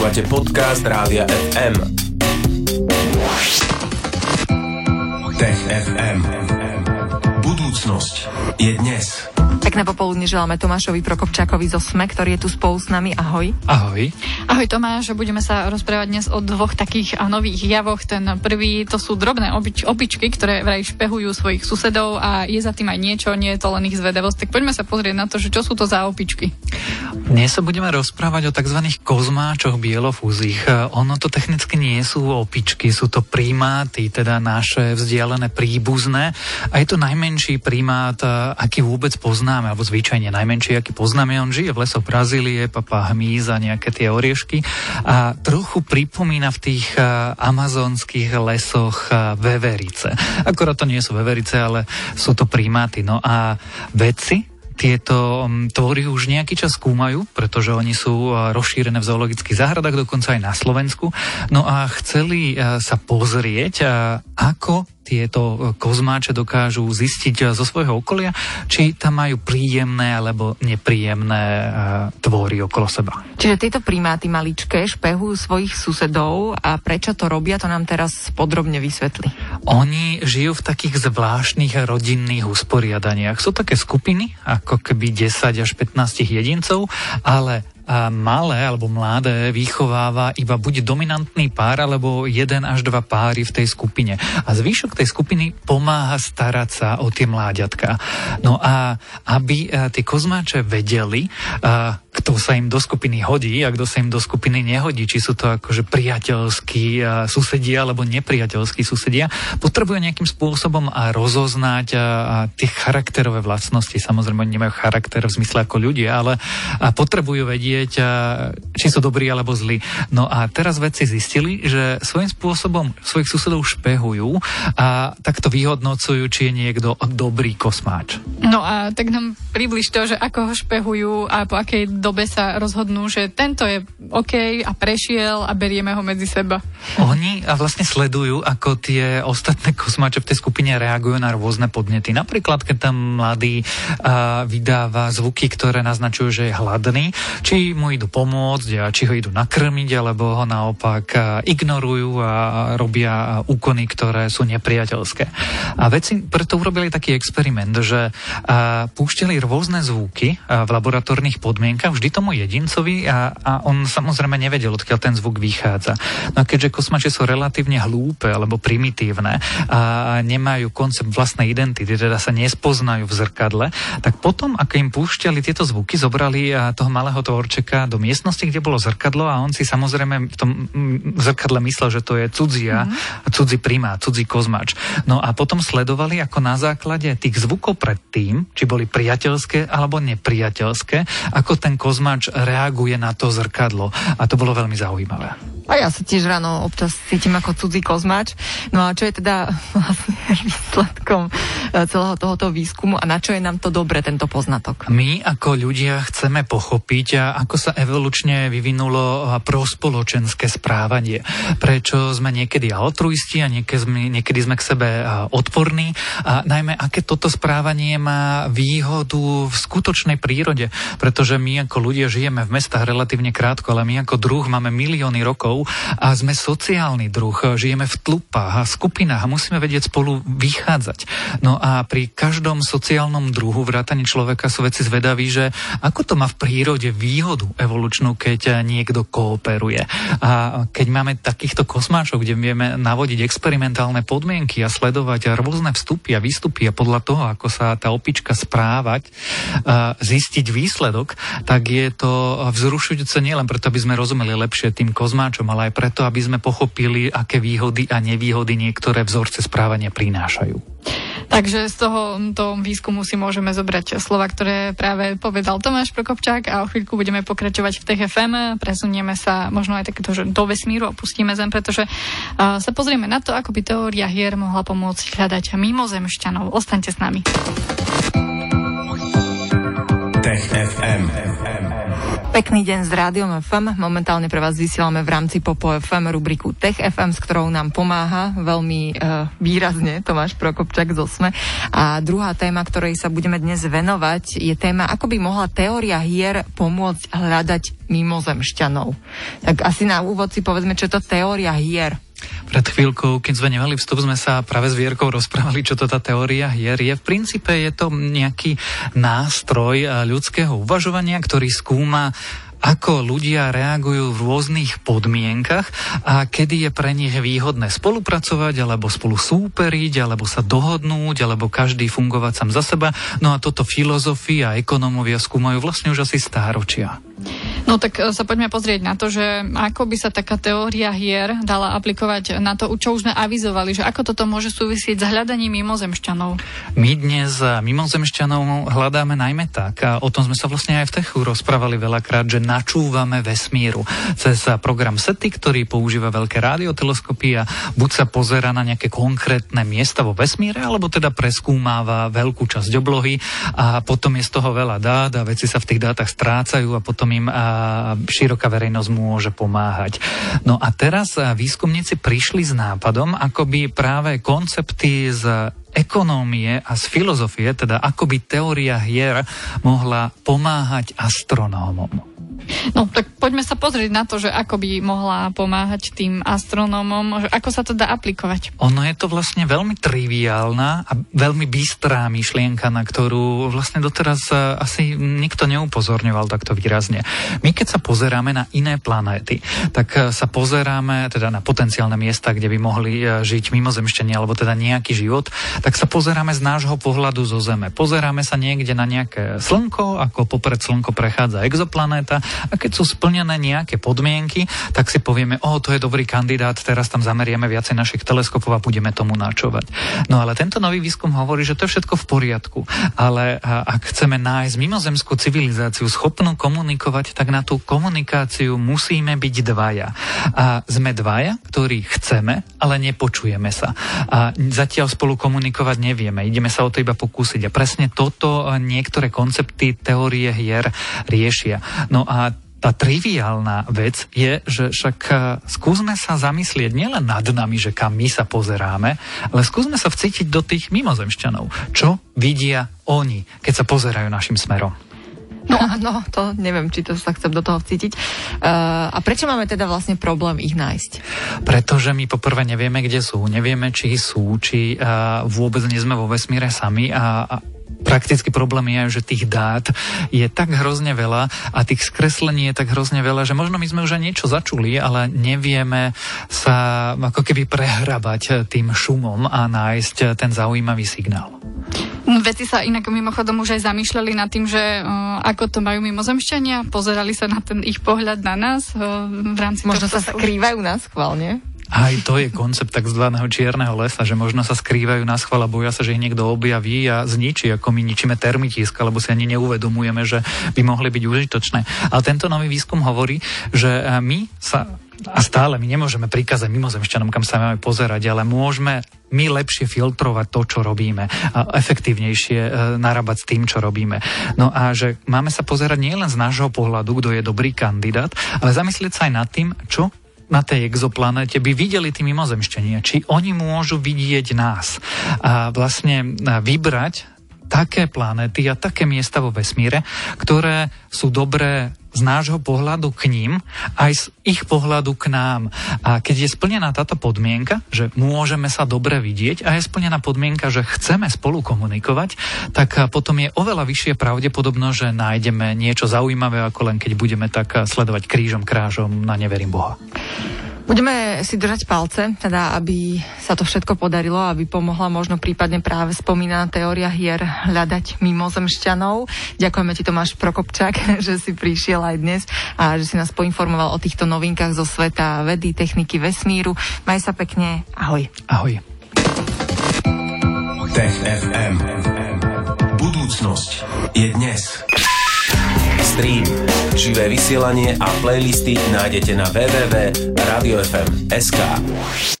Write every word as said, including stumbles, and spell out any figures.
Počúvate podcast Rádia ef em. Tech ef em. Budúcnosť je dnes. Pekné popoludne želáme Tomášovi Prokopčákovi zo es em e, ktorý je tu spolu s nami. Ahoj. Ahoj. Ahoj Tomáš, budeme sa rozprávať dnes o dvoch takých nových javoch. Ten prvý, to sú drobné obič, opičky, ktoré vraj špehujú svojich susedov a je za tým aj niečo, nie je to len ich zvedavosť. Tak poďme sa pozrieť na to, že čo sú to za opičky. Dnes sa budeme rozprávať o tzv. Kozmáčoch bielofúzich. Ono to technicky nie sú opičky, sú to primáty, teda naše vzdialené príbuzné a je to najmenší primát, aký vôbec poznáme. Alebo zvyčajne najmenší, aký poznáme. On žije v lesoch Brazílie, papá hmyz a nejaké tie oriešky a trochu pripomína v tých amazonských lesoch veverice. Akorát to nie sú veverice, ale sú to primáty. No a vedci tieto tvory už nejaký čas skúmajú, pretože oni sú rozšírené v zoologických záhradách, dokonca aj na Slovensku. No a chceli sa pozrieť, ako tieto kozmáče dokážu zistiť zo svojho okolia, či tam majú príjemné alebo nepríjemné tvory okolo seba. Čiže tieto primáty maličké špehujú svojich susedov a prečo to robia, to nám teraz podrobne vysvetli. Oni žijú v takých zvláštnych rodinných usporiadaniach. Sú také skupiny, ako ako keby desať až pätnásť jedincov, ale malé alebo mladé vychováva iba buď dominantný pár, alebo jeden až dva páry v tej skupine. A zvyšok tej skupiny pomáha starať sa o tie mláďatka. No a aby tí kozmáče vedeli, kto sa im do skupiny hodí a kto sa im do skupiny nehodí, či sú to akože priateľskí susedia alebo nepriateľskí susedia, potrebujú nejakým spôsobom rozoznať tie charakterové vlastnosti. Samozrejme, oni nemajú charakter v zmysle ako ľudia, ale potrebujú vedieť, či sú dobrí alebo zlí. No a teraz vedci zistili, že svojím spôsobom svojich susedov špehujú a takto vyhodnocujú, či je niekto dobrý kozmáč. No a tak nám približ to, že ako ho špehujú a po akej dobe sa rozhodnú, že tento je OK a prešiel a berieme ho medzi seba. Oni vlastne sledujú, ako tie ostatné kozmáče v tej skupine reagujú na rôzne podnety. Napríklad, keď tam mladý a, vydáva zvuky, ktoré naznačujú, že je hladný, či mu idú pomôcť a či ho idú nakrmiť, alebo ho naopak ignorujú a robia úkony, ktoré sú nepriateľské. A vedci preto urobili taký experiment, že púšťali rôzne zvuky v laboratórnych podmienkach vždy tomu jedincovi a, a on samozrejme nevedel, odkiaľ ten zvuk vychádza. No a keďže kozmáče sú relatívne hlúpe alebo primitívne a nemajú koncept vlastnej identity, teda sa nespoznajú v zrkadle, tak potom, ako im púšťali tieto zvuky, zobrali toho malého tvorča do miestnosti, kde bolo zrkadlo a on si samozrejme v tom zrkadle myslel, že to je cudzia, mm-hmm. cudzí primát, cudzí kozmáč. No a potom sledovali, ako na základe tých zvukov predtým, či boli priateľské alebo nepriateľské, ako ten kozmáč reaguje na to zrkadlo. A to bolo veľmi zaujímavé. A ja sa tiež ráno občas cítim ako cudzí kozmáč. No a čo je teda vlastne výsledkom celého tohoto výskumu a na čo je nám to dobre, tento poznatok? My ako ľudia chceme pochopiť, ako sa evolučne vyvinulo prospoločenské správanie. Prečo sme niekedy altruisti a niekedy sme, niekedy sme k sebe odporní a najmä, aké toto správanie má výhodu v skutočnej prírode. Pretože my ako ľudia žijeme v mestách relatívne krátko, ale my ako druh máme milióny rokov a sme sociálny druh. Žijeme v tlupách a skupinách a musíme vedieť spolu vychádzať. No a pri každom sociálnom druhu vrátane človeka sú vedci zvedaví, že ako to má v prírode výhodu evolučnú, keď niekto kooperuje. A keď máme takýchto kozmáčov, kde vieme navodiť experimentálne podmienky a sledovať rôzne vstupy a výstupy a podľa toho, ako sa tá opička správať, zistiť výsledok, tak je to vzrušujúce nielen preto, aby sme rozumeli lepšie tým kozmáčom, ale aj preto, aby sme pochopili, aké výhody a nevýhody niektoré vzorce správania prinášajú. Takže z tohoto výskumu si môžeme zobrať slova, ktoré práve povedal Tomáš Prokopčák a o chvíľku budeme pokračovať v Tech ef em. Presunieme sa možno aj takéto, že do vesmíru opustíme zem, pretože uh, sa pozrieme na to, ako by teória hier mohla pomôcť hľadať mimozemšťanov. Ostaňte s nami. Tech ef em. Pekný deň z Rádiom ef em. Momentálne pre vás vysielame v rámci Popo ef em rubriku Tech ef em, s ktorou nám pomáha veľmi uh, výrazne Tomáš Prokopčák zo SME. A druhá téma, ktorej sa budeme dnes venovať, je téma, ako by mohla teória hier pomôcť hľadať mimozemšťanov. Tak asi na úvod si povedzme, čo je to teória hier. Pred chvíľkou, keď sme nemali vstup, sme sa práve s Vierkou rozprávali, čo to tá teória hier je. V princípe je to nejaký nástroj ľudského uvažovania, ktorý skúma, ako ľudia reagujú v rôznych podmienkach a kedy je pre nich výhodné spolupracovať, alebo spolu súperiť, alebo sa dohodnúť, alebo každý fungovať sám za seba. No a toto filozofi a ekonómovia skúmajú vlastne už asi stáročia. No tak sa poďme pozrieť na to, že ako by sa taká teória hier dala aplikovať na to, čo už sme avizovali, že ako toto môže súvisieť s hľadaním mimozemšťanov. My dnes mimozemšťanov hľadáme najmä tak, a o tom sme sa vlastne aj v Techu rozprávali veľakrát, že načúvame vesmíru cez program SETI, ktorý používa veľké radioteleskopy a buď sa pozerá na nejaké konkrétne miesta vo vesmíre, alebo teda preskúmáva veľkú časť oblohy a potom je z toho veľa dát a veci sa v tých dátach strácajú a potom im a široká verejnosť môže pomáhať. No a teraz výskumníci prišli s nápadom, ako by práve koncepty z ekonómie a z filozofie, teda ako by teória hier mohla pomáhať astronómom. No, tak poďme sa pozrieť na to, že ako by mohla pomáhať tým astronómom, ako sa to dá aplikovať. Ono je to vlastne veľmi triviálna a veľmi bystrá myšlienka, na ktorú vlastne doteraz asi nikto neupozorňoval takto výrazne. My keď sa pozeráme na iné planéty, tak sa pozeráme teda na potenciálne miesta, kde by mohli žiť mimozemšťania, alebo teda nejaký život, tak sa pozeráme z nášho pohľadu zo Zeme. Pozeráme sa niekde na nejaké Slnko, ako popred Slnko prechádza exoplanéta. A keď sú splnené nejaké podmienky, tak si povieme, o, to je dobrý kandidát, teraz tam zameriame viacej našich teleskopov a budeme tomu načovať. No ale tento nový výskum hovorí, že to je všetko v poriadku. Ale ak chceme nájsť mimozemskú civilizáciu schopnú komunikovať, tak na tú komunikáciu musíme byť dvaja. A sme dvaja, ktorí chceme, ale nepočujeme sa. A zatiaľ spolu komunikovať nevieme. Ideme sa o to iba pokúsiť. A presne toto niektoré koncepty teórie hier riešia. No a tá triviálna vec je, že však skúsme sa zamyslieť nielen nad nami, že kam my sa pozeráme, ale skúsme sa vcítiť do tých mimozemšťanov. Čo vidia oni, keď sa pozerajú našim smerom? No, no, to neviem, či to sa chcem do toho vcítiť. Uh, a prečo máme teda vlastne problém ich nájsť? Pretože my poprvé nevieme, kde sú. Nevieme, či sú, či uh, vôbec nie sme vo vesmíre sami a... a prakticky problém je, že tých dát je tak hrozne veľa a tých skreslení je tak hrozne veľa, že možno my sme už aj niečo začuli, ale nevieme sa ako keby prehrabať tým šumom a nájsť ten zaujímavý signál. Veci sa inak mimochodom už aj zamýšľali nad tým, že uh, ako to majú mimozemšťania, pozerali sa na ten ich pohľad na nás. Uh, v rámci možno sa skrývajú už... nás chválne. Aj to je koncept takzvaného čierneho lesa, že možno sa skrývajú na schvál a boja sa, že ich niekto objaví a zničí, ako my ničíme termitíska, lebo si ani neuvedomujeme, že by mohli byť užitočné. Ale tento nový výskum hovorí, že my sa... A stále my nemôžeme prikázať mimozemšťanom, kam sa máme pozerať, ale môžeme my lepšie filtrovať to, čo robíme a efektívnejšie narábať s tým, čo robíme. No a že máme sa pozerať nielen z nášho pohľadu, kto je dobrý kandidát, ale zamyslieť sa aj nad tým, čo na tej exoplanéte by videli tí mimozemšťania, či oni môžu vidieť nás a vlastne vybrať také planéty a také miesta vo vesmíre, ktoré sú dobré z nášho pohľadu k ním, aj z ich pohľadu k nám. A keď je splnená táto podmienka, že môžeme sa dobre vidieť a je splnená podmienka, že chceme spolu komunikovať, tak potom je oveľa vyššie pravdepodobno, že nájdeme niečo zaujímavé, ako len keď budeme tak sledovať krížom krážom na neverím Boha. Budeme si držať palce, teda aby sa to všetko podarilo, aby pomohla možno prípadne práve spomínaná teória hier hľadať mimozemšťanov. Ďakujeme ti, Tomáš Prokopčák, že si prišiel aj dnes a že si nás poinformoval o týchto novinkách zo sveta vedy, techniky, vesmíru. Maj sa pekne. Ahoj. Ahoj. Tech ef em. Budúcnosť je dnes. Stream, živé vysielanie a playlisty nájdete na w w w bodka radio f m bodka s k.